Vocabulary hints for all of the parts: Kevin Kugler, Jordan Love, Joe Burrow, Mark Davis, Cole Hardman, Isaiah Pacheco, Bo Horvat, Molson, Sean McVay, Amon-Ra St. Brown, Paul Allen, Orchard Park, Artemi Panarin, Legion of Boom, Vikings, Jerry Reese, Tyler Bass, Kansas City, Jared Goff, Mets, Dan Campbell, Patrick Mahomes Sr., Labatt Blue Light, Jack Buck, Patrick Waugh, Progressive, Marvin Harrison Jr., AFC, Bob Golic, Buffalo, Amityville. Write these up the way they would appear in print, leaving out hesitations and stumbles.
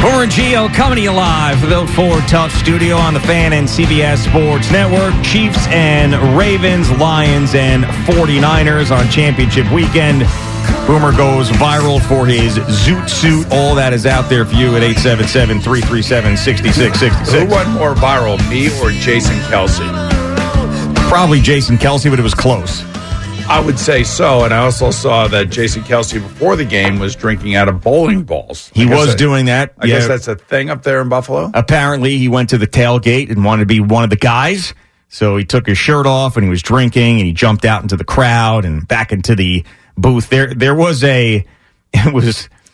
Boomer and Geo coming to you live from the Ford Tough Studio on the Fan and CBS Sports Network. Chiefs and Ravens, Lions and 49ers on championship weekend. Boomer goes viral for his zoot suit. All that is out there for you at 877-337-6666. Who went more viral, me or Jason Kelce? Probably Jason Kelce, but it was close. I would say so, and I also saw that Jason Kelce before the game was drinking out of bowling balls. He was doing that. I guess that's a thing up there in Buffalo. Apparently, he went to the tailgate and wanted to be one of the guys, so he took his shirt off and he was drinking, and he jumped out into the crowd and back into the booth. I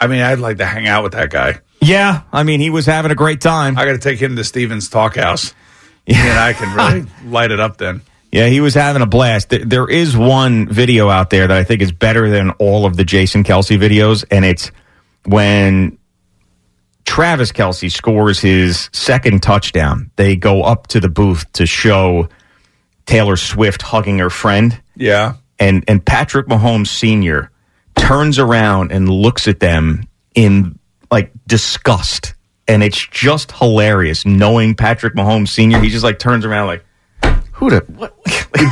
mean, I'd like to hang out with that guy. Yeah, I mean, he was having a great time. I got to take him to Steven's Talkhouse, and I can really light it up then. Yeah, he was having a blast. There is one video out there that I think is better than all of the Jason Kelce videos, and it's when Travis Kelce scores his second touchdown. They go up to the booth to show Taylor Swift hugging her friend. Yeah. And Patrick Mahomes Sr. turns around and looks at them in, like, disgust. And it's just hilarious knowing Patrick Mahomes Sr. He just, like, turns around like, what?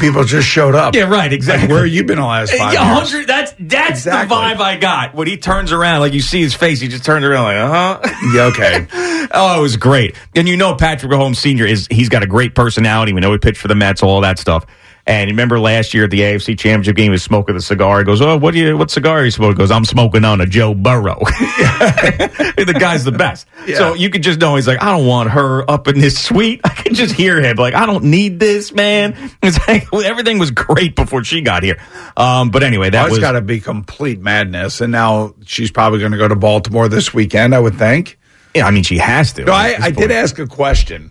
People just showed up. Yeah, right, exactly. Like, where have you been the last 5 years? That's exactly the vibe I got. When he turns around, like, you see his face, he just turns around like, uh-huh. Yeah, okay. Oh, it was great. And you know Patrick Mahomes Sr., he's got a great personality. We know he pitched for the Mets, all that stuff. And you remember last year at the AFC Championship game, he was smoking a cigar. He goes, oh, what cigar are you smoking? He goes, I'm smoking on a Joe Burrow. The guy's the best. Yeah. So you could just know he's like, I don't want her up in this suite. I could just hear him. Like, I don't need this, man. It's like, everything was great before she got here. But anyway, it's got to be complete madness. And now she's probably going to go to Baltimore this weekend, I would think. Yeah, I mean, she has to. No, I did ask a question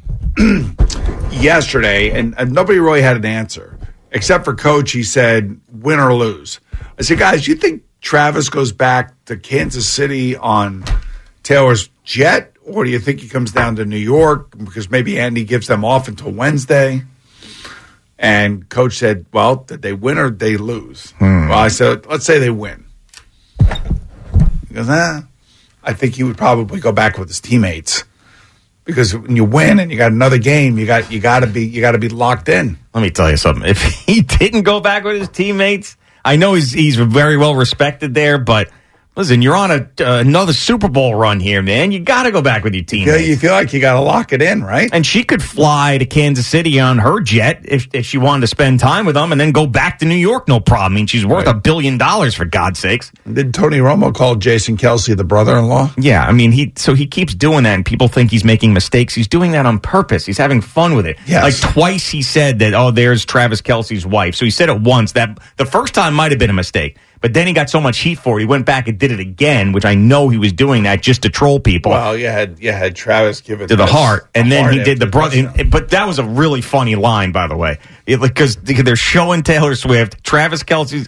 yesterday, and nobody really had an answer. Except for Coach, he said, win or lose. I said, guys, you think Travis goes back to Kansas City on Taylor's jet? Or do you think he comes down to New York? Because maybe Andy gives them off until Wednesday. And Coach said, well, did they win or did they lose? Well, I said, let's say they win. He goes, I think he would probably go back with his teammates. Because when you win and you got another game, you got to be locked in. Let me tell you something. If he didn't go back with his teammates, I know he's very well respected there. But listen, you're on another Super Bowl run here, man. You got to go back with your teammates. You feel like you got to lock it in, right? And she could fly to Kansas City on her jet if she wanted to spend time with them, and then go back to New York, no problem. I mean, she's worth $1 billion for God's sakes. Did Tony Romo call Jason Kelce the brother-in-law? Yeah, I mean, he keeps doing that, and people think he's making mistakes. He's doing that on purpose. He's having fun with it. Yes. Like twice he said that. Oh, there's Travis Kelce's wife. So he said it once. That the first time might have been a mistake. But then he got so much heat for it, he went back and did it again, which I know he was doing that just to troll people. Well, you had Travis give it to the heart, and then he did the brother. But that was a really funny line, by the way, because they're showing Taylor Swift, Travis Kelce's,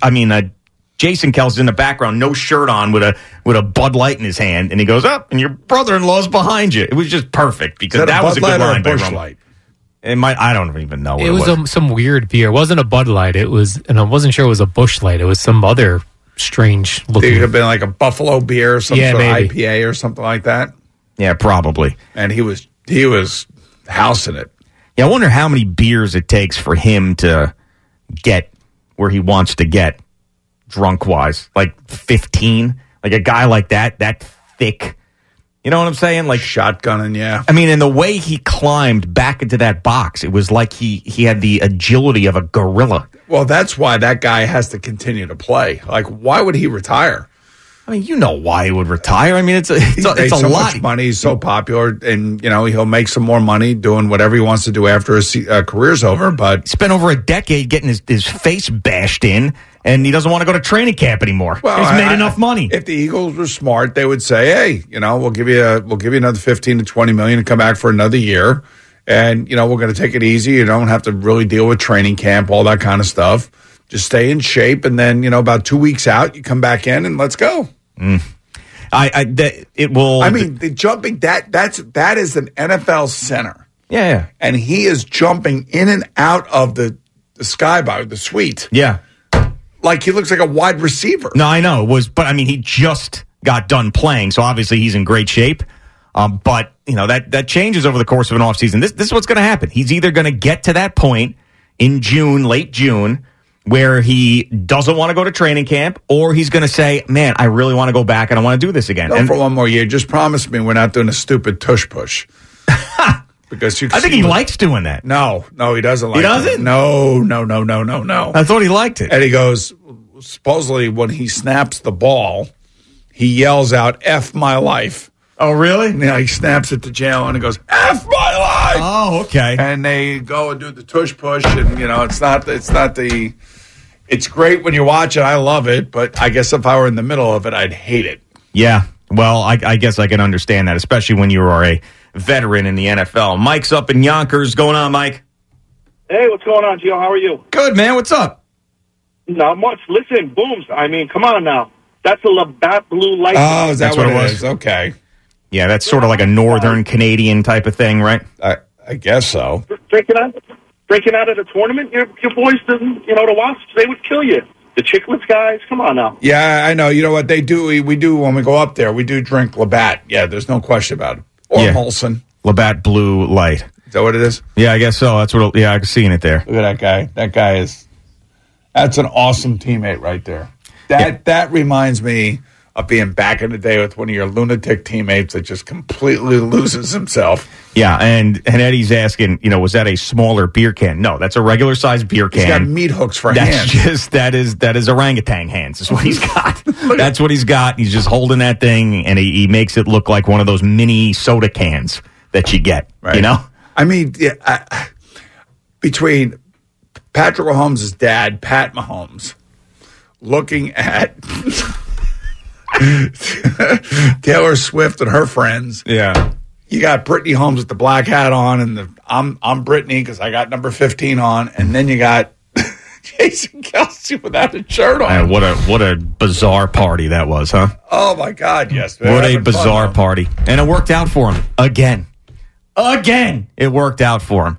Jason Kelce in the background, no shirt on, with a Bud Light in his hand, and he goes up, and your brother-in-law's behind you. It was just perfect because that was a good line by Romo. I don't even know what it was. It was some weird beer. It wasn't a Bud Light. It was, and I wasn't sure it was a Busch Light. It was some other strange looking. It could have been like a Buffalo beer or some sort of IPA or something like that. Yeah, probably. And he was housing it. Yeah, I wonder how many beers it takes for him to get where he wants to get drunk wise. Like 15. Like a guy like that thick. You know what I'm saying? Like shotgunning, yeah. I mean, and the way he climbed back into that box, it was like he had the agility of a gorilla. Well, that's why that guy has to continue to play. Like, why would he retire? I mean, you know why he would retire. I mean, it's a so lot. Much money. He's so popular, and you know he'll make some more money doing whatever he wants to do after his career's over. But spent over a decade getting his face bashed in, and he doesn't want to go to training camp anymore. Well, he's made enough money. If the Eagles were smart, they would say, "Hey, you know, we'll give you another $15 to $20 million to come back for another year, and you know we're going to take it easy. You don't have to really deal with training camp, all that kind of stuff." Just stay in shape, and then, you know, about 2 weeks out, you come back in, and let's go. Mm. I mean, the jumping, that is an NFL center. Yeah. And he is jumping in and out of the skybox, the suite. Yeah. Like he looks like a wide receiver. No, I know. But he just got done playing, so obviously he's in great shape. But, you know, that changes over the course of an offseason. This is what's going to happen. He's either going to get to that point in June, late June, where he doesn't want to go to training camp, or he's going to say, man, I really want to go back and I want to do this again. For one more year, just promise me we're not doing a stupid tush push. Because I think he likes doing that. No, he doesn't like it. He doesn't? It. No. I thought he liked it. And he goes, supposedly when he snaps the ball, he yells out, F my life. Oh, really? Yeah, he snaps it to Jalen and he goes, F my life! Oh, okay. And they go and do the tush push, and, you know, it's not the... It's great when you watch it. I love it, but I guess if I were in the middle of it, I'd hate it. Yeah, well, I guess I can understand that, especially when you are a veteran in the NFL. Mike's up in Yonkers. Going on, Mike? Hey, what's going on, Gio? How are you? Good, man. What's up? Not much. Listen, Booms. I mean, come on now. That's a Labatt Blue Light. Oh, is that what it was? Okay. Yeah, that's sort of like a northern Canadian type of thing, right? I guess so. Breaking out at a tournament, your boys didn't, you know, the Wasps, they would kill you. The Chicklets guys, come on now. Yeah, I know. You know what they do? We do when we go up there. We do drink Labatt. Yeah, there's no question about it. Or Molson. Labatt Blue Light. Is that what it is? Yeah, I guess so. That's what. Yeah, I can see it there. Look at that guy. That's an awesome teammate right there. That reminds me of being back in the day with one of your lunatic teammates that just completely loses himself. Yeah, and Eddie's asking, you know, was that a smaller beer can? No, that's a regular sized beer can. He's got meat hooks for hands. That is orangutan hands is what he's got. That's what he's got. He's just holding that thing, and he makes it look like one of those mini soda cans that you get. Right. You know, I mean, yeah, between Patrick Mahomes' dad, Pat Mahomes, looking at Taylor Swift and her friends. Yeah, you got Brittany Holmes with the black hat on, and I'm Brittany because I got number 15 on, and then you got Jason Kelce without a shirt on. Man, what a bizarre party that was, huh? Oh my God, yes. What a bizarre party, and it worked out for him again. It worked out for him.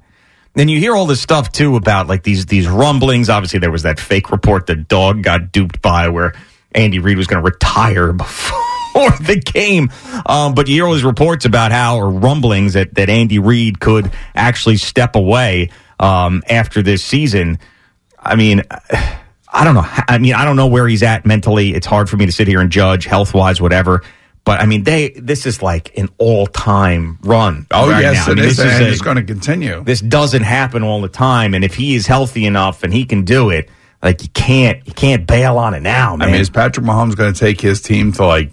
Then you hear all this stuff too about like these rumblings. Obviously, there was that fake report the dog got duped by where Andy Reid was going to retire before the game. But you hear all these reports about rumblings that Andy Reid could actually step away after this season. I mean, I don't know. I mean, I don't know where he's at mentally. It's hard for me to sit here and judge health-wise, whatever. But, I mean, this is like an all-time run. Oh, right, yes, now. It is. And it's going to continue. This doesn't happen all the time. And if he is healthy enough and he can do it, like, you can't bail on it now, man. I mean, is Patrick Mahomes going to take his team to, like,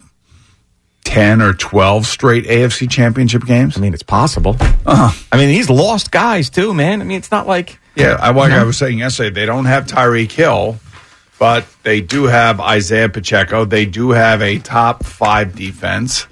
10 or 12 straight AFC championship games? I mean, it's possible. Uh-huh. I mean, he's lost guys, too, man. I mean, it's not like... Yeah, I was saying yesterday, they don't have Tyreek Hill, but they do have Isaiah Pacheco. They do have a top 5 defense.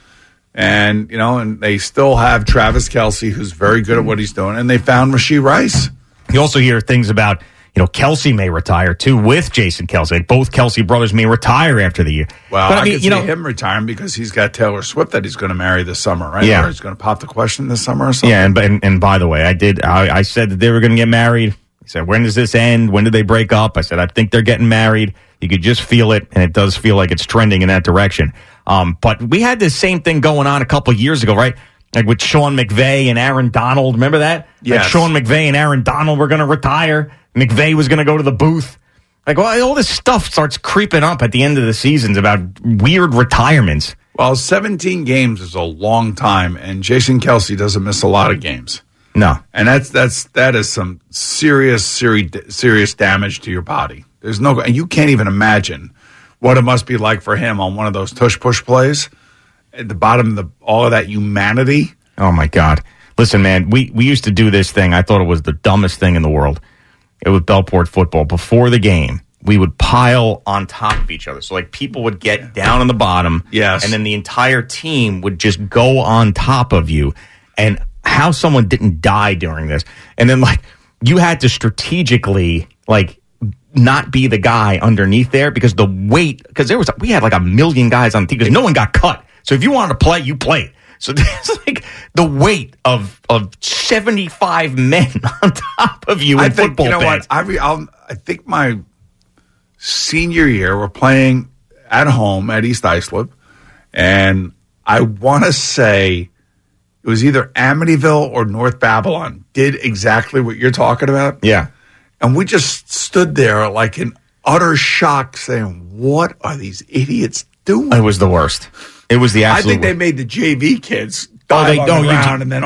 And, you know, and they still have Travis Kelce, who's very good at what he's doing. And they found Rashee Rice. You also hear things about... You know, Kelce may retire, too, with Jason Kelce. Both Kelce brothers may retire after the year. Well, but, I mean, you know, him retiring because he's got Taylor Swift that he's going to marry this summer, right? Yeah. Or he's going to pop the question this summer or something. Yeah, and by the way, I said that they were going to get married. He said, when does this end? When do they break up? I said, I think they're getting married. You could just feel it, and it does feel like it's trending in that direction. But we had this same thing going on a couple of years ago, right? Like with Sean McVay and Aaron Donald. Remember that? Yes. Like Sean McVay and Aaron Donald were going to retire. McVay was going to go to the booth. Like, well, all this stuff starts creeping up at the end of the seasons about weird retirements. Well, 17 games is a long time, and Jason Kelce doesn't miss a lot of games. No. And that is some serious damage to your body. There's no, and you can't even imagine what it must be like for him on one of those tush-push plays at the bottom of all of that humanity. Oh, my God. Listen, man, we used to do this thing. I thought it was the dumbest thing in the world. It was Belport football. Before the game, we would pile on top of each other. So, like, people would get down on the bottom. Yes. And then the entire team would just go on top of you. And how someone didn't die during this. And then, like, you had to strategically, like, not be the guy underneath there because the weight, because we had like 1 million guys on the team because no one got cut. So if you wanted to play, you played. So there's like the weight of 75 men on top of you in football. You know what? I think my senior year we're playing at home at East Islip, and I want to say it was either Amityville or North Babylon did exactly what you're talking about. Yeah. And we just stood there like in utter shock saying, what are these idiots doing? It was the worst. It was the absolute worst. They made the JV kids dive on the ground, and then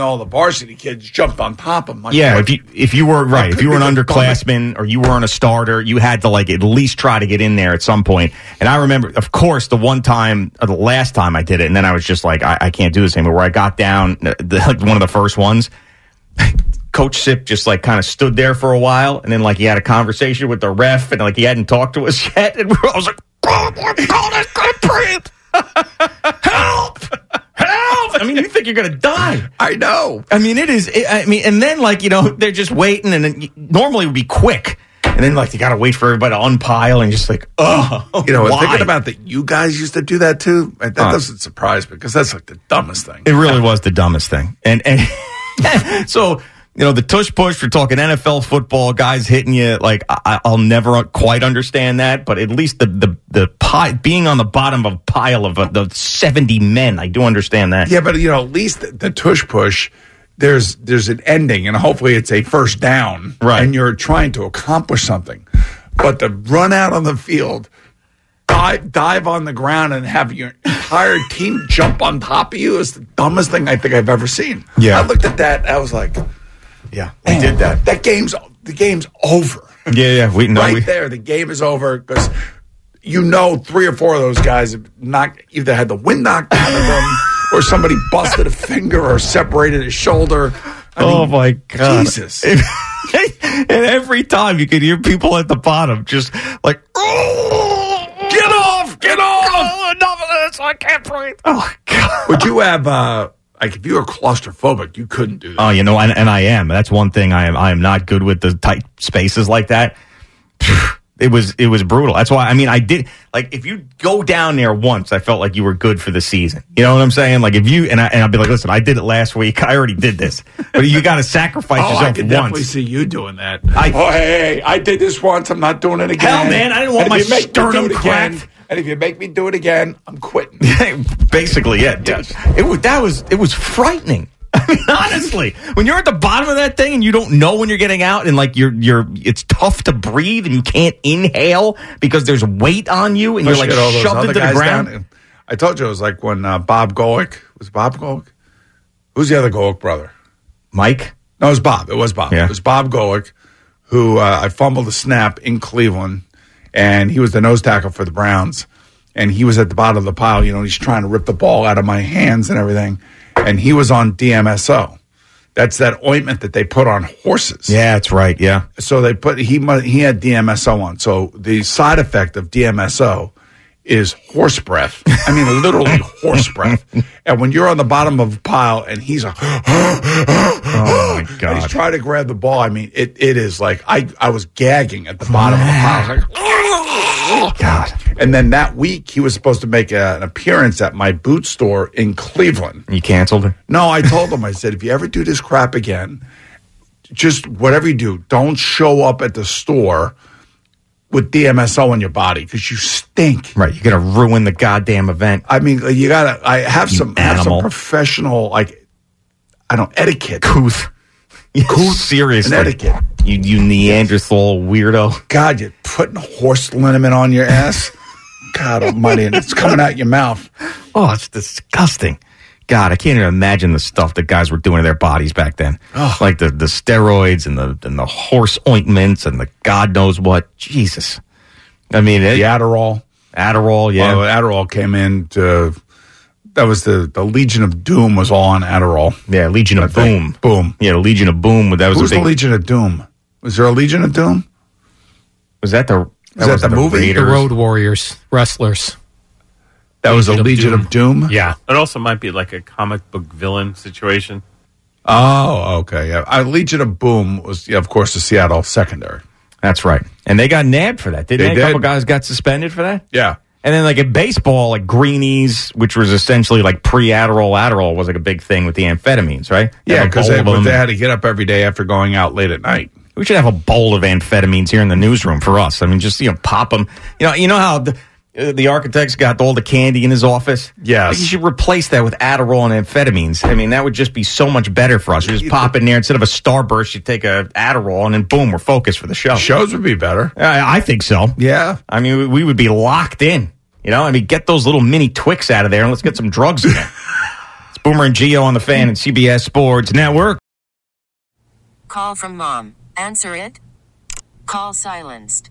all the varsity kids jumped on top of them. Yeah, if you were an underclassman or you weren't a starter, you had to like at least try to get in there at some point. And I remember, of course, the last time I did it, and then I was just like, I can't do this anymore, where I got down, like one of the first ones. Coach Sip just like kind of stood there for a while, and then like he had a conversation with the ref, and like he hadn't talked to us yet, and I was like, "Bro, help! Help!" I mean, you think you're gonna die? I know. I mean, it is. And then like they're just waiting, and then normally it would be quick, and then like you got to wait for everybody to unpile, and just like, oh, why? Thinking about that, you guys used to do that too. That doesn't surprise me because that's like the dumbest thing. It really was the dumbest thing, and so. The tush push, we're talking NFL football, guys hitting you. Like, I'll never quite understand that, but at least the pie, being on the bottom of a pile of the 70 men, I do understand that. Yeah, but, at least the tush push, there's an ending, and hopefully it's a first down. Right. And you're trying to accomplish something. But to run out on the field, dive on the ground, and have your entire team jump on top of you is the dumbest thing I think I've ever seen. Yeah. I looked at that, I was like... Yeah, we did that. The game's over. Yeah. There, the game is over because 3 or 4 of those guys have either had the wind knocked out of them or somebody busted a finger or separated his shoulder. I mean, my God, Jesus! And every time you could hear people at the bottom just like, "Oh, get off! Oh, enough of this! I can't breathe!" Oh God! Would you have? Like, if you were claustrophobic, you couldn't do that. Oh, and I am. That's one thing I am. I am not good with the tight spaces like that. It was brutal. That's why, I did, like, if you go down there once, I felt like you were good for the season. You know what I'm saying? Like, if you, and I'd be like, listen, I did it last week. I already did this. But you got to sacrifice yourself once. I could definitely see you doing that. Hey, I did this once. I'm not doing it again. Hell, man, I didn't want my sternum cracked. And if you make me do it again, I'm quitting. Basically, yeah. Yes. It was frightening. I mean, honestly, when you're at the bottom of that thing and you don't know when you're getting out, and like it's tough to breathe and you can't inhale because there's weight on you, and you're like shoved into the ground. Down. I told you it was like when Bob Golic was Bob Golic. Who's the other Golic brother? Mike? No, it was Bob. It was Bob. Yeah. It was Bob Golic, who I fumbled a snap in Cleveland. And he was the nose tackle for the Browns. And he was at the bottom of the pile. He's trying to rip the ball out of my hands and everything. And he was on DMSO. That's that ointment that they put on horses. Yeah, that's right, yeah. So he had DMSO on. So the side effect of DMSO is horse breath. I mean, literally horse breath. And when you're on the bottom of a pile and he's like, oh, my God. And he's trying to grab the ball. I mean, it is like I was gagging at the bottom of the pile. I was like, God. And then that week, he was supposed to make an appearance at my boot store in Cleveland. You canceled it? No, I told him, I said, if you ever do this crap again, just whatever you do, don't show up at the store with DMSO on your body because you stink. Right, you're going to ruin the goddamn event. I mean, you got to have some professional, like, etiquette. Couth. Cool, seriously. Etiquette. You Neanderthal weirdo. God, you're putting horse liniment on your ass. God almighty, and it's coming out your mouth. Oh, it's disgusting. God, I can't even imagine the stuff that guys were doing to their bodies back then. Oh. Like the steroids and the horse ointments and the God knows what. Jesus. I mean, the Adderall. Adderall, yeah. Well, Adderall came in to... That was the Legion of Doom was all on Adderall. Yeah, Legion of Boom. Boom. Yeah, the Legion of Boom. That was the Legion of Doom? Was there a Legion of Doom? Was that the... Was that the movie? Raiders? The Road Warriors, wrestlers. That was a Legion of Doom? Yeah. It also might be like a comic book villain situation. Oh, okay. Yeah. Legion of Boom was, yeah, of course, the Seattle secondary. That's right. And they got nabbed for that, didn't they? A couple guys got suspended for that? Yeah. And then like in baseball, like Greenies, which was essentially like pre-Adderall was like a big thing with the amphetamines, right? Yeah, because they had to get up every day after going out late at night. We should have a bowl of amphetamines here in the newsroom for us. I mean, just, pop them. You know how the architect's got all the candy in his office? Yes. Like you should replace that with Adderall and amphetamines. I mean, that would just be so much better for us. You just pop in there. Instead of a Starburst, you take a Adderall, and then boom, we're focused for the show. Shows would be better. I think so. Yeah. I mean, we would be locked in. Get those little mini Twix out of there, and let's get some drugs in there. It's Boomer and Geo on the Fan and CBS Sports Network. Call from Mom. Answer it. Call silenced.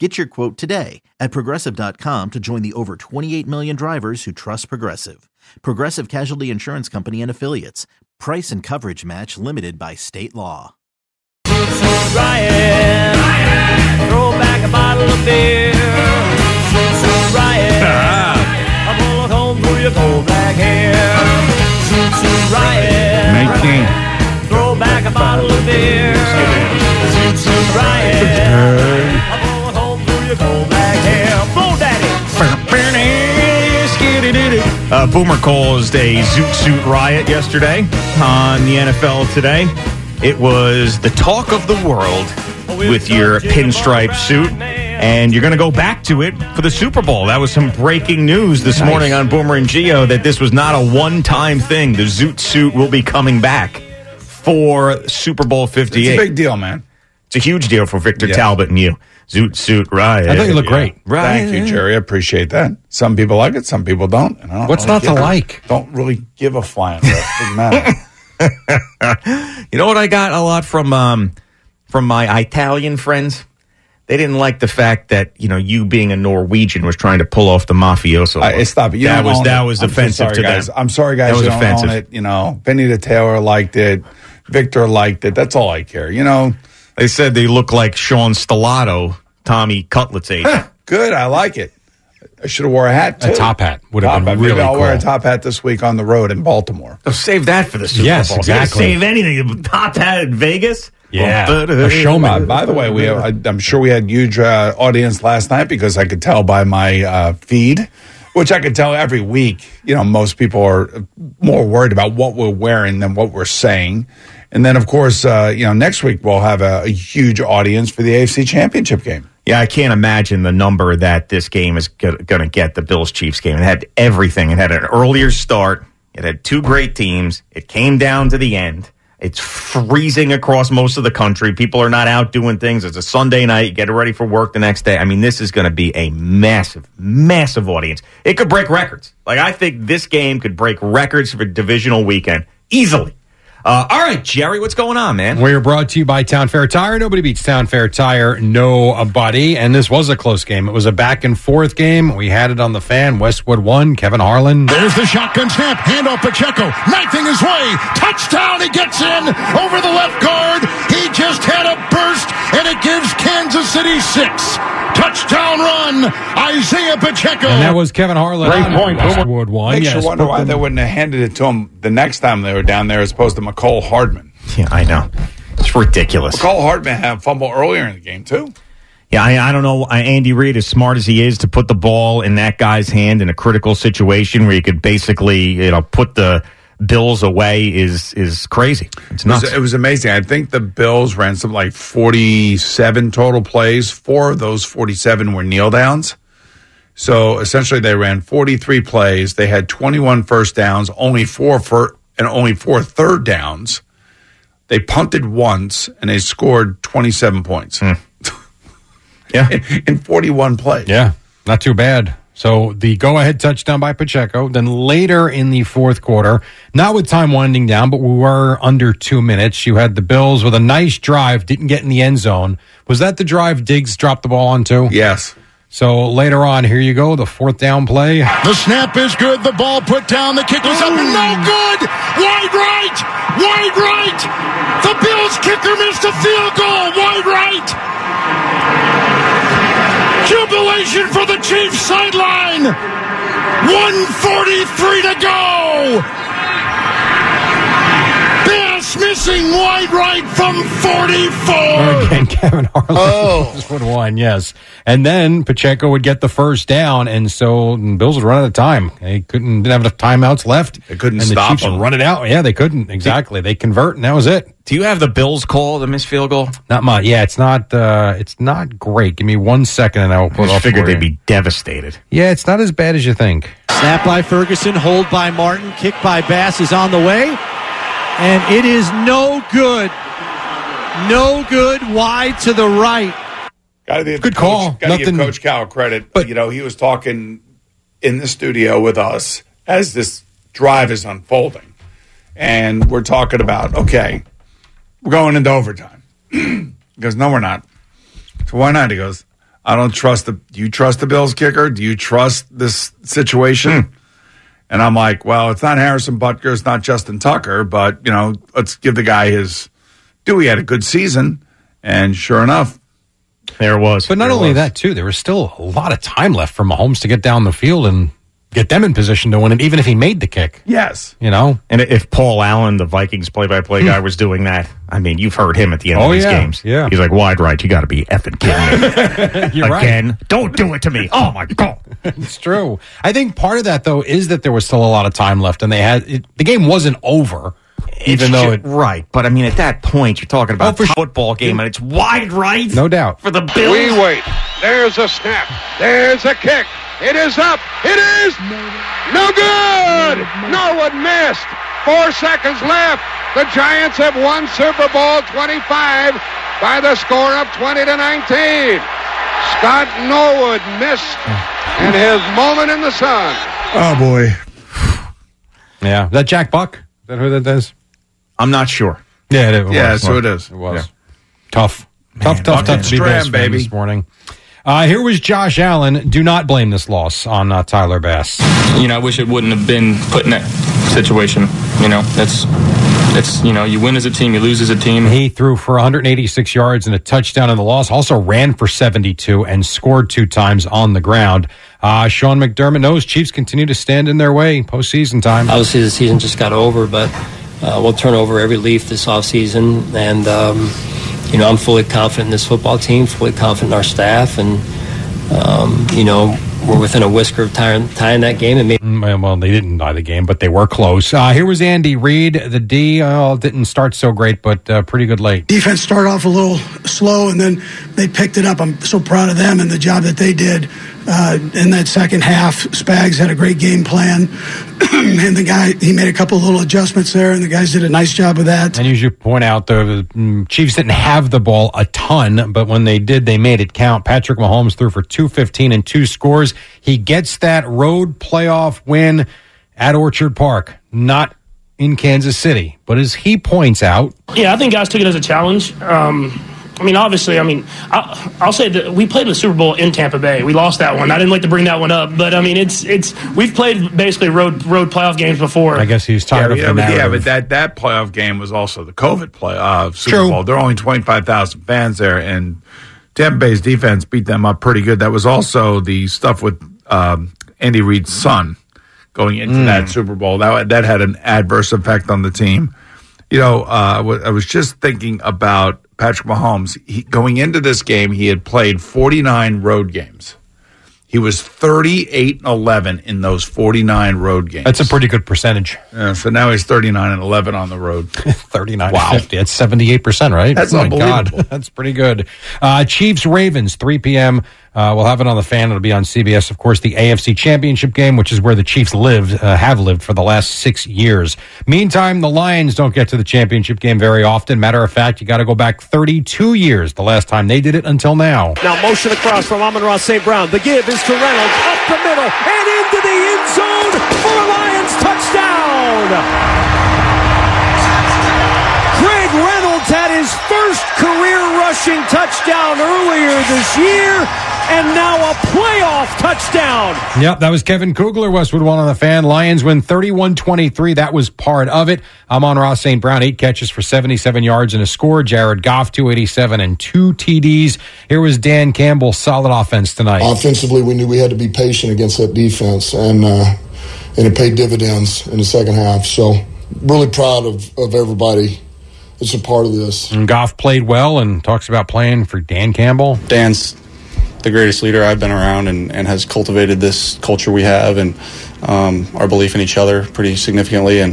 Get your quote today at Progressive.com to join the over 28 million drivers who trust Progressive. Progressive Casualty Insurance Company and Affiliates. Price and coverage match limited by state law. Ryan, throw back a bottle of beer. Ryan, I'm going home through your cold black hair. Ryan, throw back a bottle of beer. Ryan, Boomer caused a Zoot Suit riot yesterday on the NFL Today. It was the talk of the world with your pinstripe suit, and you're going to go back to it for the Super Bowl. That was some breaking news this morning on Boomer and Geo that this was not a one-time thing. The Zoot Suit will be coming back for Super Bowl 58. It's a big deal, man. It's a huge deal for Victor Talbot and you. Zoot Suit Riot. I think you look great. Right. Thank you, Jerry. I appreciate that. Some people like it, some people don't. And I don't don't really give a flying. Doesn't matter. You know what I got a lot from my Italian friends? They didn't like the fact that you being a Norwegian was trying to pull off the mafioso. Stop it. That was offensive to them. I'm sorry, guys. That was offensive. Own it. Vinny the Taylor liked it. Victor liked it. That's all I care. They said they look like Sean Stellato, Tommy Cutlet's agent. Good, I like it. I should have wore a hat, too. A top hat would have been really cool. I'll wear a top hat this week on the road in Baltimore. Oh, save that for the Super Bowl. Exactly. You gotta save anything. Top hat in Vegas? Yeah. A showman. By the way, I'm sure we had huge audience last night because I could tell by my feed, which I could tell every week. You know, most people are more worried about what we're wearing than what we're saying. And then, of course, next week we'll have a huge audience for the AFC Championship game. Yeah, I can't imagine the number that this game is going to get, the Bills-Chiefs game. It had everything. It had an earlier start. It had two great teams. It came down to the end. It's freezing across most of the country. People are not out doing things. It's a Sunday night. You get ready for work the next day. I mean, this is going to be a massive, massive audience. It could break records. Like, I think this game could break records for a divisional weekend easily. All right, Jerry, what's going on, man? We're brought to you by Town Fair Tire. Nobody beats Town Fair Tire, nobody. And this was a close game. It was a back-and-forth game. We had it on the fan. Westwood won. Kevin Harlan. There's the shotgun snap. Handoff Pacheco. Knifing his way. Touchdown. He gets in over the left guard. He just had a burst, and it gives Kansas City 6. Touchdown run, Isaiah Pacheco. And that was Kevin Harlan. Great point. Westwood won. Makes you wonder why they wouldn't have handed it to him the next time they were down there as opposed to Cole Hardman. Yeah, I know. It's ridiculous. Cole Hardman had a fumble earlier in the game, too. Yeah, I don't know. Andy Reid, as smart as he is, to put the ball in that guy's hand in a critical situation where you could basically, put the Bills away is crazy. It's nuts. It was amazing. I think the Bills ran something like 47 total plays. 4 of those 47 were kneel downs. So essentially they ran 43 plays. They had 21 first downs, only 4 third downs. They punted once, and they scored 27 points. Yeah. in 41 plays. Yeah, not too bad. So the go-ahead touchdown by Pacheco. Then later in the fourth quarter, not with time winding down, but we were under 2 minutes. You had the Bills with a nice drive, didn't get in the end zone. Was that the drive Diggs dropped the ball on to? Yes. So later on, here you go, the fourth down play. The snap is good. The ball put down. The kick is up and no good. Wide right. The Bills kicker missed a field goal. Wide right. Jubilation for the Chiefs sideline. 1:43 to go. Bass missing wide right from 44. Again, Kevin Harlan. Would win, yes. And then Pacheco would get the first down, and so Bills would run out of time. They didn't have enough timeouts left. They couldn't stop them. The Chiefs would run it out. Yeah, they couldn't. Exactly. They convert, and that was it. Do you have the Bills call, the missed field goal? Not much. Yeah, it's not great. Give me 1 second, and I will pull it up. I figured they'd be devastated. Yeah, it's not as bad as you think. Snap by Ferguson, hold by Martin, kick by Bass is on the way, and it is no good. No good, wide to the right. Got to give Coach Cal credit. But, he was talking in the studio with us as this drive is unfolding. And we're talking about, okay, we're going into overtime. He goes, no, we're not. So why not? He goes, I don't trust do you trust the Bills kicker? Do you trust this situation? And I'm like, well, it's not Harrison Butker. It's not Justin Tucker. But, let's give the guy his due. He had a good season. And sure enough. There was. But not only that, too, there was still a lot of time left for Mahomes to get down the field and get them in position to win it, even if he made the kick. Yes. And if Paul Allen, the Vikings play-by-play guy, was doing that, I mean, you've heard him at the end of these games. Yeah. He's like, wide right, you got to be effing kidding me. You're right. Again, don't do it to me. Oh, my God. It's true. I think part of that, though, is that there was still a lot of time left, and they had the game wasn't over. Right, but I mean, at that point, you're talking about a football game, and it's wide right. No doubt. For the Bills. We wait. There's a snap. There's a kick. It is up. It is no good. Norwood missed. 4 seconds left. The Giants have won Super Bowl 25 by the score of 20-19. Scott Norwood missed, and his moment in the sun. Oh, boy. Yeah, is that Jack Buck? Is that who that is? I'm not sure. Yeah, it was. It was. Yeah. Tough. Tough to be Bills fan this morning. Here was Josh Allen. Do not blame this loss on Tyler Bass. I wish it wouldn't have been put in that situation. That's It's, you know, you win as a team, you lose as a team. He threw for 186 yards and a touchdown in the loss. Also ran for 72 and scored two times on the ground. Sean McDermott knows Chiefs continue to stand in their way postseason time. Obviously, the season just got over, but we'll turn over every leaf this offseason. And, you know, I'm fully confident in this football team, fully confident in our staff. And, you know, we're within a whisker of tying that game. And maybe— well, they didn't tie the game, but they were close. Here was Andy Reid. The D didn't start so great, but pretty good late. Defense started off a little slow, and then they picked it up. I'm so proud of them and the job that they did in that second half. Spags had a great game plan, and the guy, he made a couple little adjustments there, and the guys did a nice job of that. And as you point out, the Chiefs didn't have the ball a ton, but when they did, they made it count. Patrick Mahomes threw for 215 and two scores. He gets that road playoff win at Orchard Park, not in Kansas City. But as he points out... Yeah, I think guys took it as a challenge. I'll say that we played in the Super Bowl in Tampa Bay. We lost that one. I didn't like to bring that one up, but, I mean, it's we've played basically road playoff games before. I guess he's tired of the narrative. Yeah, but that playoff game was also the COVID Super Bowl. There were only 25,000 fans there, and... Tampa Bay's defense beat them up pretty good. That was also the stuff with Andy Reid's son going into that Super Bowl. That had an adverse effect on the team. You know, I was just thinking about Patrick Mahomes. Going into this game, he had played 49 road games. He was 38-11 in those 49 road games. That's a pretty good percentage. Yeah, so now he's 39-11 on the road. 39-50. That's 78%, right? That's unbelievable. God. That's pretty good. Chiefs Ravens 3 p.m. We'll have it on the Fan. It'll be on CBS. Of course, the AFC Championship game, which is where the Chiefs have lived for the last 6 years. Meantime, the Lions don't get to the championship game very often. Matter of fact, you got to go back 32 years the last time they did it until now. Now motion across from Amon-Ra St. Brown. The give is to Reynolds. Up the middle and into the end zone for a Lions touchdown. Greg Reynolds had his first career rushing touchdown earlier this year. And now a playoff touchdown. Yep, that was Kevin Kugler, Westwood One on the Fan. Lions win 31-23. That was part of it. Amon-Ra St. Brown, 8 catches for 77 yards and a score. Jared Goff, 287 and 2 TDs. Here was Dan Campbell, solid offense tonight. Offensively, we knew we had to be patient against that defense, and it paid dividends in the second half. So really proud of everybody. It's a part of this. And Goff played well and talks about playing for Dan Campbell. Dan's the greatest leader I've been around and has cultivated this culture we have and our belief in each other pretty significantly. And,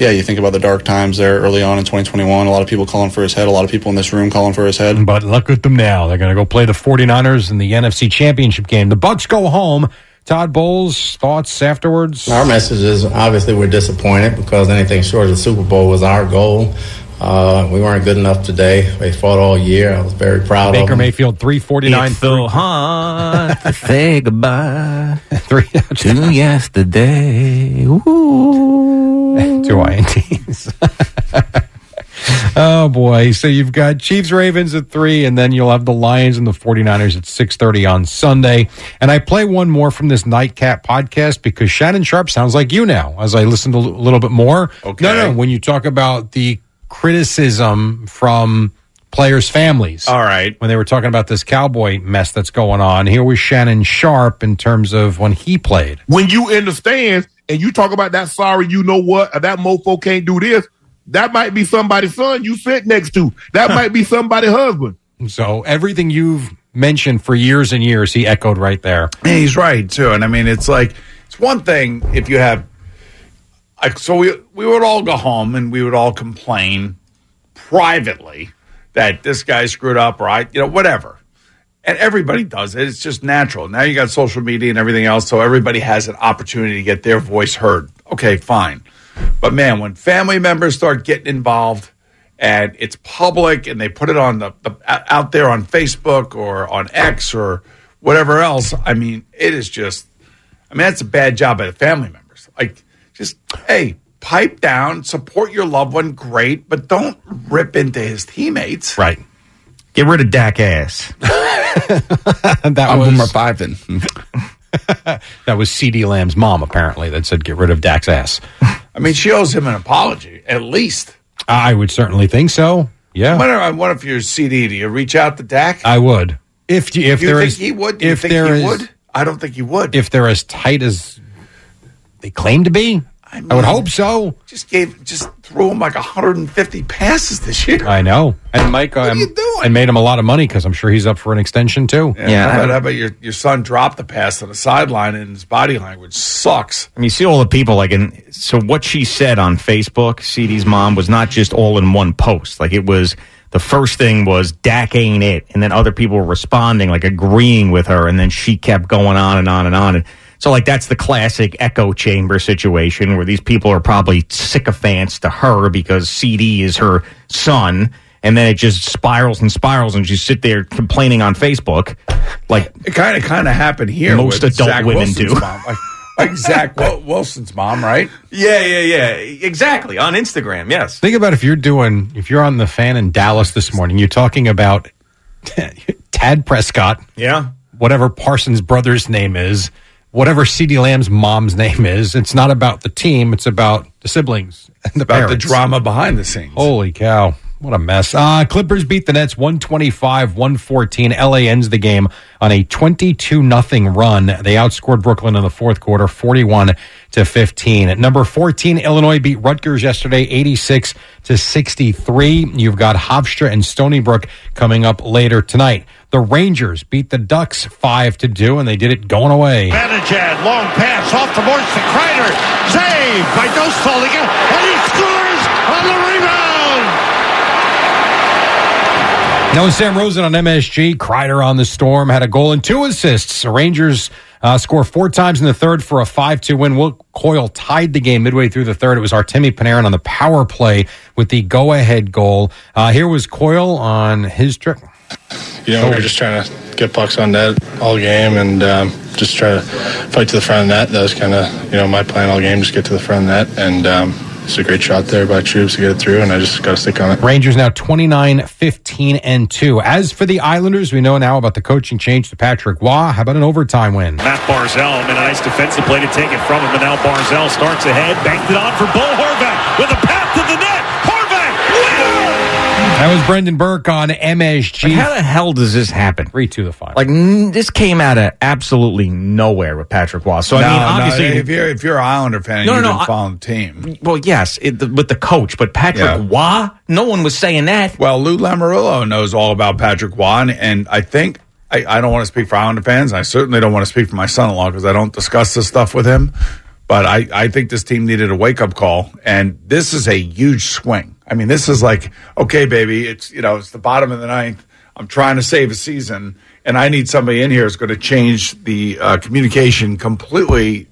you think about the dark times there early on in 2021. A lot of people calling for his head. A lot of people in this room calling for his head. But look at them now. They're going to go play the 49ers in the NFC Championship game. The Bucs go home. Todd Bowles, thoughts afterwards? Our message is obviously we're disappointed because anything short of the Super Bowl was our goal. We weren't good enough today. They fought all year. I was very proud of them. Baker Mayfield, 349. It's so hard to say goodbye to yesterday. Ooh. Two INTs. Oh, boy. So you've got Chiefs-Ravens at 3, and then you'll have the Lions and the 49ers at 6:30 on Sunday. And I play one more from this Nightcap podcast because Shannon Sharp sounds like you now as I listen to a little bit more. Okay. No, when you talk about the criticism from players' families. All right. When they were talking about this cowboy mess that's going on, here was Shannon Sharp in terms of when he played. When you in the stands and you talk about that, sorry, you know what, that mofo can't do this, that might be somebody's son you sit next to. That might be somebody's husband. So everything you've mentioned for years and years, he echoed right there. And he's right, too. And, I mean, it's like, it's one thing if you have... So we would all go home and we would all complain privately that this guy screwed up or whatever. And everybody does it. It's just natural. Now you got social media and everything else, so everybody has an opportunity to get their voice heard. Okay, fine. But, man, when family members start getting involved and it's public and they put it on the out there on Facebook or on X or whatever else, I mean, it is just – that's a bad job by the family members. Like – just, hey, pipe down, support your loved one, great, but don't rip into his teammates. Right. Get rid of Dak ass. That was CeeDee Lamb's mom, apparently, that said get rid of Dak's ass. I mean, she owes him an apology, at least. I would certainly think so, yeah. I wonder if you're CD, do you reach out to Dak? I would. Do you think he would? I don't think he would. If they're as tight as they claim to be, I would hope so. Just threw him like 150 passes this year. I know. And Mike, what are you doing? I made him a lot of money because I'm sure he's up for an extension too. Yeah. How about your son dropped the pass to the sideline and his body language sucks. I mean, you see all the people like, and so what she said on Facebook, CeeDee's mom, was not just all in one post. Like it was the first thing was Dak ain't it, and then other people were responding like agreeing with her, and then she kept going on and on and on. And so, like, that's the classic echo chamber situation where these people are probably sycophants to her because CD is her son, and then it just spirals and spirals, and you sit there complaining on Facebook. Like, it kind of happened here. Most adult Zach women Wilson's do. Mom. Like Zach Wilson's mom, right? Yeah. Exactly. On Instagram, yes. Think about if you're on The Fan in Dallas this morning, you're talking about Tad Prescott. Yeah. Whatever Parsons' brother's name is. Whatever CeeDee Lamb's mom's name is, it's not about the team. It's about the siblings and the parents. About the drama behind the scenes. Holy cow. What a mess. Clippers beat the Nets 125-114. L.A. ends the game on a 22-0 run. They outscored Brooklyn in the fourth quarter, 41-15. At number 14, Illinois beat Rutgers yesterday, 86-63. You've got Hofstra and Stony Brook coming up later tonight. The Rangers beat the Ducks 5-2, and they did it going away. Banajad, long pass off towards the Kreider. Saved by Dostolica, and he scores on the rebound. Now with Sam Rosen on MSG, Kreider on the Storm had a goal and two assists. The Rangers score four times in the third for a 5-2 win. Will Coyle tied the game midway through the third. It was Artemi Panarin on the power play with the go-ahead goal. Here was Coyle on his trip. We're just trying to get pucks on net all game and just try to fight to the front of net. That was kind of, my plan all game, just get to the front of net and... It's a great shot there by Troops to get it through, and I just got to stick on it. Rangers now 29-15-2. As for the Islanders, we know now about the coaching change to Patrick Waugh. How about an overtime win? Matt Barzal, a nice defensive play to take it from him, and now Barzal starts ahead, banked it on for Bo Horvat with a path to the net. That was Brendan Burke on MSG. Like, how the hell does this happen? 3-2 the final. Like, this came out of absolutely nowhere with Patrick Waugh. So, obviously... If you're an Islander fan, you've been following the team. Well, yes, with the coach. But Patrick Waugh? No one was saying that. Well, Lou Lamoriello knows all about Patrick Waugh, and I think... I don't want to speak for Islander fans. I certainly don't want to speak for my son-in-law because I don't discuss this stuff with him. But I think this team needed a wake-up call, and this is a huge swing. I mean, this is like, okay, baby, it's it's the bottom of the ninth. I'm trying to save a season, and I need somebody in here who's going to change the communication completely,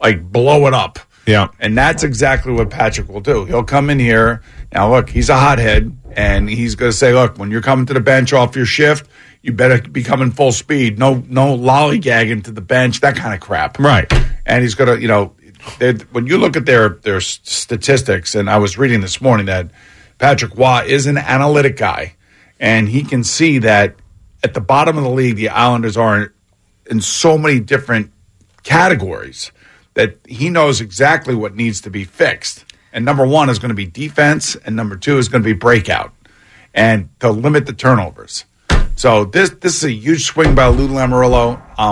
like blow it up. Yeah. And that's exactly what Patrick will do. He'll come in here. Now, look, he's a hothead, and he's going to say, look, when you're coming to the bench off your shift, you better be coming full speed. No lollygagging to the bench, that kind of crap. Right. And he's going to, when you look at their statistics, and I was reading this morning that Patrick Waugh is an analytic guy, and he can see that at the bottom of the league, the Islanders are in so many different categories that he knows exactly what needs to be fixed. And number one is going to be defense, and number two is going to be breakout, and to limit the turnovers. So this is a huge swing by Lou Lamoriello. I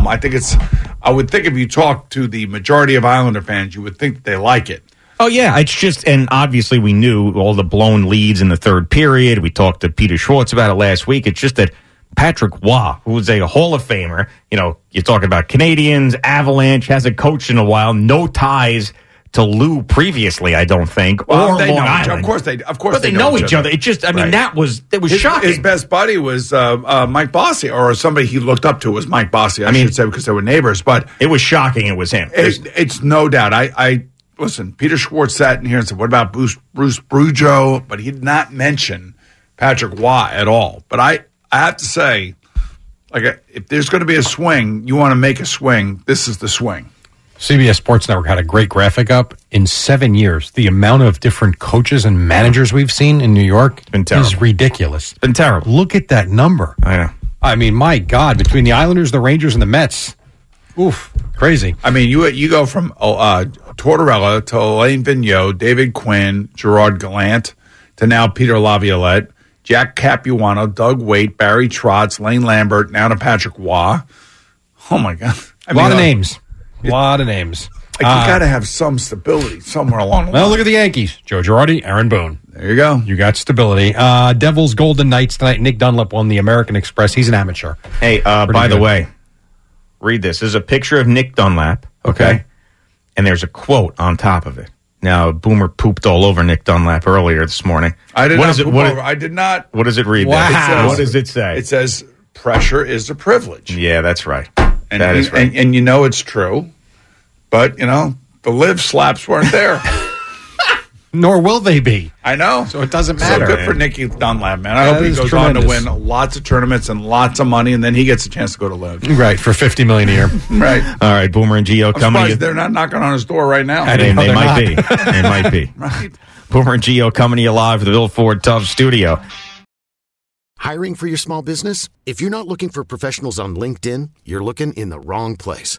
would think if you talk to the majority of Islander fans, you would think that they like it. Oh, yeah. It's just, and obviously we knew all the blown leads in the third period. We talked to Peter Schwartz about it last week. It's just that Patrick Waugh, who is a Hall of Famer, you're talking about Canadians, Avalanche, hasn't coached in a while, no ties to Lou previously, I don't think, or Long Island. Of course, they know each other. It just, right. that was shocking. His best buddy was Mike Bossy, or somebody he looked up to was Mike Bossy. I should say, because they were neighbors. But it was shocking. It was him. It's no doubt. I listen. Peter Schwartz sat in here and said, "What about Bruce Boudreau?" But he did not mention Patrick Waugh at all. But I have to say, like, if there's going to be a swing, you want to make a swing. This is the swing. CBS Sports Network had a great graphic up. In 7 years, the amount of different coaches and managers we've seen in New York is ridiculous. It's been terrible. Look at that number. I know. I mean, my God, between the Islanders, the Rangers, and the Mets, oof. Crazy. I mean, you go from Tortorella to Alain Vigneault, David Quinn, Gerard Gallant, to now Peter Laviolette, Jack Capuano, Doug Weight, Barry Trotz, Lane Lambert, now to Patrick Waugh. Oh, my God. A lot of names. A lot of names. Like, you got to have some stability somewhere along the line. Well, look at the Yankees. Joe Girardi, Aaron Boone. There you go. You got stability. Devils, Golden Knights tonight. Nick Dunlap won the American Express. He's an amateur. Hey, by the way, read this. This is a picture of Nick Dunlap. Okay. And there's a quote on top of it. Now, Boomer pooped all over Nick Dunlap earlier this morning. I did not. What does it read? Wow. What does it say? It says, pressure is a privilege. Yeah, that's right. That is right. And you know it's true. But, you know, the live slaps weren't there. Nor will they be. I know. So it doesn't matter. So good for Nicky Dunlap, man. I hope he goes on to win lots of tournaments and lots of money, and then he gets a chance to go to live. Right, for $50 million a year. Right. All right, Boomer and Geo coming. I'm surprised they're not knocking on his door right now. They might be. They might be. Right. Boomer and Geo coming to you live at the Bill Ford Tough Studio. Hiring for your small business? If you're not looking for professionals on LinkedIn, you're looking in the wrong place.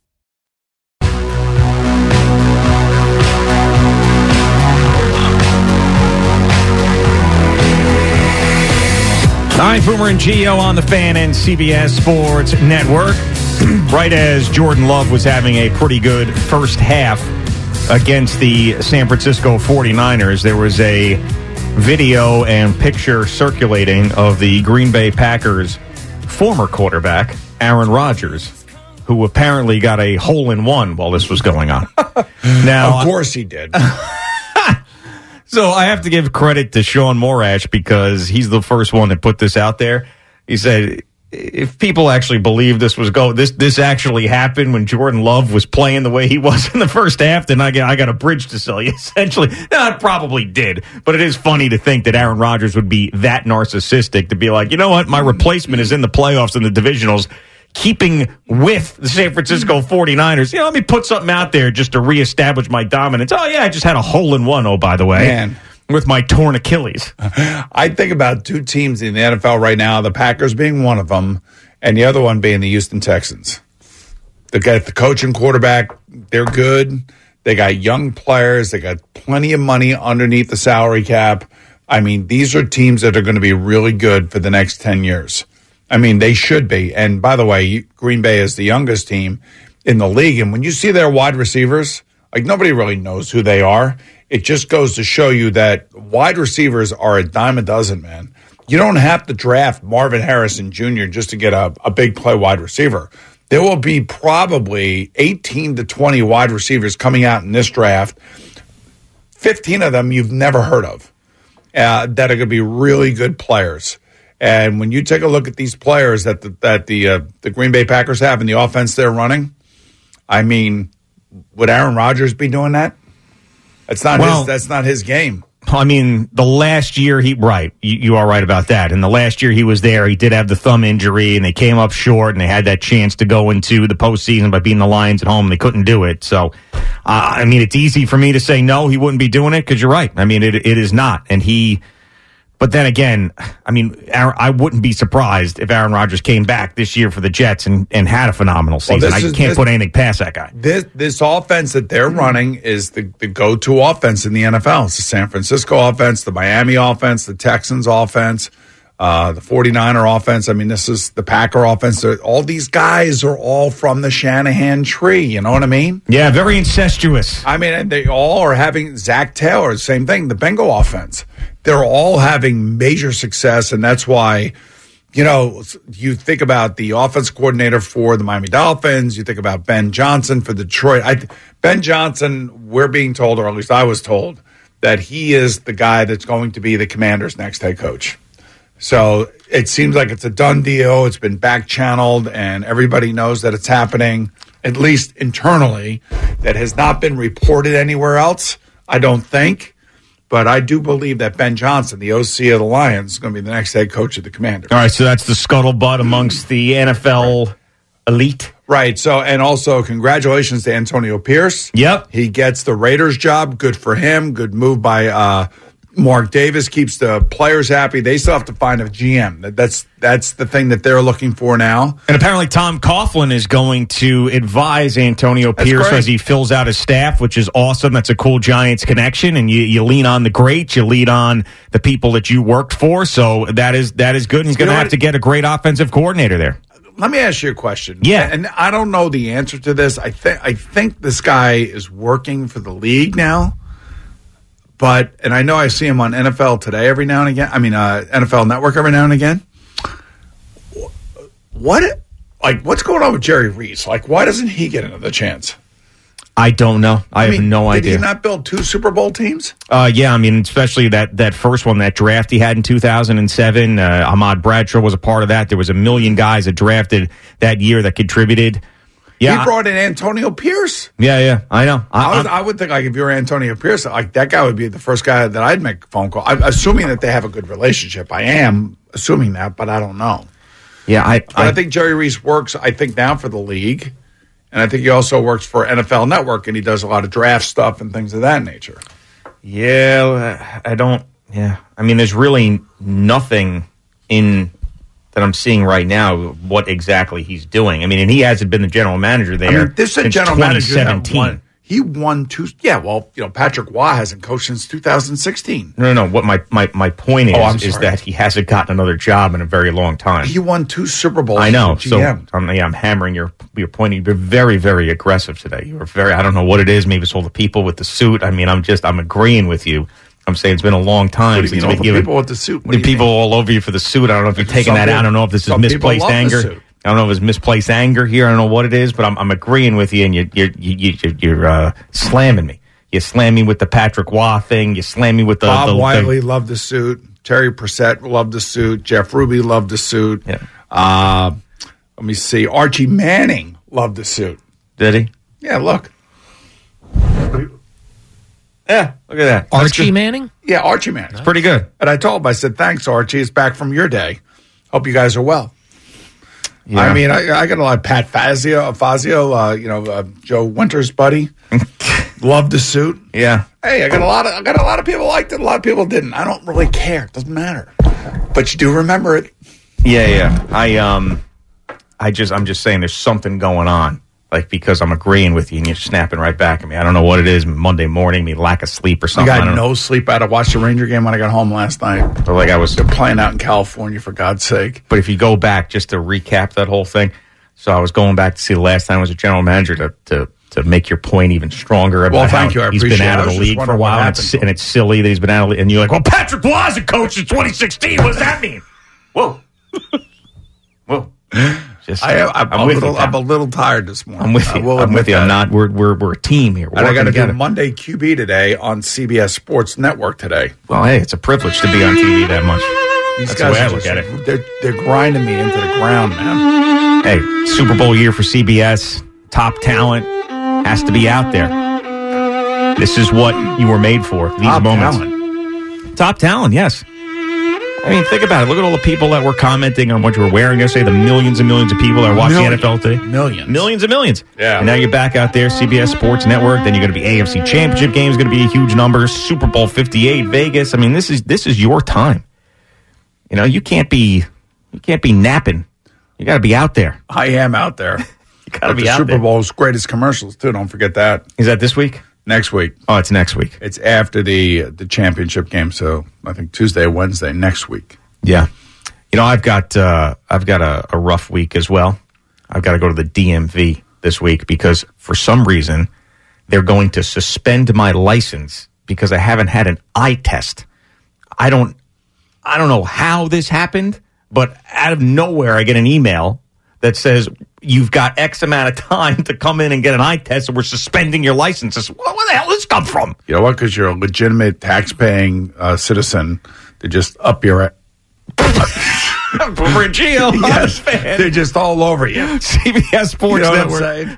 All right, Boomer and Geo on the Fan and CBS Sports Network. Right as Jordan Love was having a pretty good first half against the San Francisco 49ers, there was a video and picture circulating of the Green Bay Packers' former quarterback, Aaron Rodgers, who apparently got a hole-in-one while this was going on. Now, of course he did. So I have to give credit to Sean Morash, because he's the first one that put this out there. He said, if people actually believe this was this actually happened when Jordan Love was playing the way he was in the first half, then I got a bridge to sell you, essentially. No, it probably did. But it is funny to think that Aaron Rodgers would be that narcissistic to be like, you know what, my replacement is in the playoffs and the divisionals, keeping with the San Francisco 49ers. You know, let me put something out there just to reestablish my dominance. Oh, yeah, I just had a hole-in-one, oh, by the way, man, with my torn Achilles. I think about two teams in the NFL right now, the Packers being one of them, and the other one being the Houston Texans. They got the coach and quarterback. They're good. They got young players. They got plenty of money underneath the salary cap. I mean, these are teams that are going to be really good for the next 10 years. I mean, they should be. And by the way, Green Bay is the youngest team in the league. And when you see their wide receivers, like, nobody really knows who they are. It just goes to show you that wide receivers are a dime a dozen, man. You don't have to draft Marvin Harrison Jr. just to get a big play wide receiver. There will be probably 18 to 20 wide receivers coming out in this draft. 15 of them you've never heard of that are going to be really good players. And when you take a look at these players that the Green Bay Packers have and the offense they're running, I mean, would Aaron Rodgers be doing that? That's not his game. I mean, the last year he, right, you are right about that. And the last year he was there, he did have the thumb injury, and they came up short, and they had that chance to go into the postseason by beating the Lions at home. They couldn't do it. So, I mean, it's easy for me to say, no, he wouldn't be doing it, because you're right. I mean, it is not. And he, but then again, I mean, I wouldn't be surprised if Aaron Rodgers came back this year for the Jets and had a phenomenal season. Well, I can't put anything past that guy. This offense that they're running is the go-to offense in the NFL. It's the San Francisco offense, the Miami offense, the Texans offense, the 49er offense. I mean, this is the Packer offense. All these guys are all from the Shanahan tree. You know what I mean? Yeah, very incestuous. I mean, they all are having Zach Taylor, same thing, the Bengal offense. They're all having major success, and that's why, you know, you think about the offense coordinator for the Miami Dolphins. You think about Ben Johnson for Detroit. Ben Johnson, we're being told, or at least I was told, that he is the guy that's going to be the Commanders' next head coach. So it seems like it's a done deal. It's been back-channeled, and everybody knows that it's happening, at least internally. That has not been reported anywhere else, I don't think. But I do believe that Ben Johnson, the OC of the Lions, is going to be the next head coach of the Commanders. All right, so that's the scuttlebutt amongst the NFL elite. Right, so and also congratulations to Antonio Pierce. Yep. He gets the Raiders job. Good for him. Good move by Mark Davis. Keeps the players happy. They still have to find a GM. That's the thing that they're looking for now. And apparently Tom Coughlin is going to advise Antonio Pierce as he fills out his staff, which is awesome. That's a cool Giants connection. And you lean on the greats. You lean on the people that you worked for. So that is good. And he's going to have to get a great offensive coordinator there. Let me ask you a question. Yeah. And I don't know the answer to this. I think this guy is working for the league now. But, and I know I see him on NFL Today every now and again. I mean, NFL Network every now and again. What's going on with Jerry Reese? Like, why doesn't he get another chance? I don't know. I have no idea. Did he not build two Super Bowl teams? Yeah, I mean, especially that first one, that draft he had in 2007. Ahmad Bradshaw was a part of that. There was a million guys that drafted that year that contributed. Yeah, he brought in Antonio Pierce. Yeah, I know. I would think, like, if you were Antonio Pierce, like, that guy would be the first guy that I'd make a phone call. I'm assuming that they have a good relationship. I am assuming that, but I don't know. Yeah, I think Jerry Reese works, I think, now for the league, and I think he also works for NFL Network, and he does a lot of draft stuff and things of that nature. Yeah, I mean, there's really nothing in that I'm seeing right now, what exactly he's doing. I mean, and he hasn't been the general manager there. I mean, this is a general manager that won. He won two. Yeah, well, you know, Patrick Waugh hasn't coached since 2016. No. What my point is that he hasn't gotten another job in a very long time. He won two Super Bowls. I know. So I'm hammering your point. You're very, very aggressive today. You were very. I don't know what it is. Maybe it's all the people with the suit. I mean, I'm agreeing with you. I'm saying it's been a long time. You know, the people with the suit. The people all over you for the suit. I don't know if you're taking that out. I don't know if this is misplaced anger. I don't know if it's misplaced anger here. I don't know what it is, but I'm agreeing with you, and you're slamming me. You slam me with the Patrick Waugh thing. You slam me with the Bob Wiley thing. Loved the suit. Terry Prissett loved the suit. Jeff Ruby loved the suit. Yeah. Let me see. Archie Manning loved the suit. Did he? Yeah. Look. Yeah, look at that. Archie Manning? Yeah, Archie Manning. Nice. It's pretty good. And I told him, I said, thanks, Archie. It's back from your day. Hope you guys are well. Yeah. I mean, I got a lot of Pat Fazio, Joe Winter's buddy. Loved the suit. Yeah. Hey, I got a lot of people liked it. A lot of people didn't. I don't really care. It doesn't matter. But you do remember it. Yeah. I'm just saying there's something going on. Like, because I'm agreeing with you and you're snapping right back at me. I don't know what it is. Monday morning, me lack of sleep or something. I got no sleep. I had to watch the Ranger game when I got home last night. But they're playing out in California, for God's sake. But if you go back, just to recap that whole thing. So I was going back to see the last time I was a general manager to make your point even stronger. About, well, thank you. I appreciate it. He's been out of the league for a while, and it's silly that he's been out of the league. And you're like, well, Patrick Blah's a coach in 2016. What does that mean? Whoa. I'm a little tired this morning. I'm with you. I'm not. We're a team here. And I got to do Monday QB today on CBS Sports Network today. Well, hey, it's a privilege to be on TV that much. That's the way I look at it. They're grinding me into the ground, man. Hey, Super Bowl year for CBS. Top talent has to be out there. This is what you were made for. These moments. Talent. top talent, yes. I mean, think about it. Look at all the people that were commenting on what you were wearing yesterday, the millions and millions of people that are watching the NFL today. Millions. Millions and millions. Yeah. And now you're back out there, CBS Sports Network. Then you're going to be AFC Championship games, going to be a huge number. Super Bowl 58, Vegas. I mean, this is your time. You know, you can't be napping. You got to be out there. I am out there. You got to be out there. The Super Bowl's greatest commercials, too. Don't forget that. Is that this week? Next week. Oh, it's next week. It's after the championship game, so I think Tuesday, Wednesday, next week. Yeah. You know, I've got a rough week as well. I've got to go to the DMV this week because for some reason they're going to suspend my license because I haven't had an eye test. I don't know how this happened, but out of nowhere I get an email that says, you've got X amount of time to come in and get an eye test, and we're suspending your licenses. Where the hell did this come from? You know what? Because you're a legitimate tax-paying citizen. They just up your... For a Geo, yes, fan. They're just all over you. CBS Sports Network.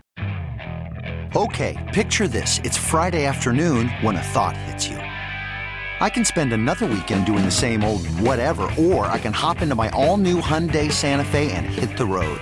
Okay, picture this. It's Friday afternoon when a thought hits you. I can spend another weekend doing the same old whatever, or I can hop into my all-new Hyundai Santa Fe and hit the road.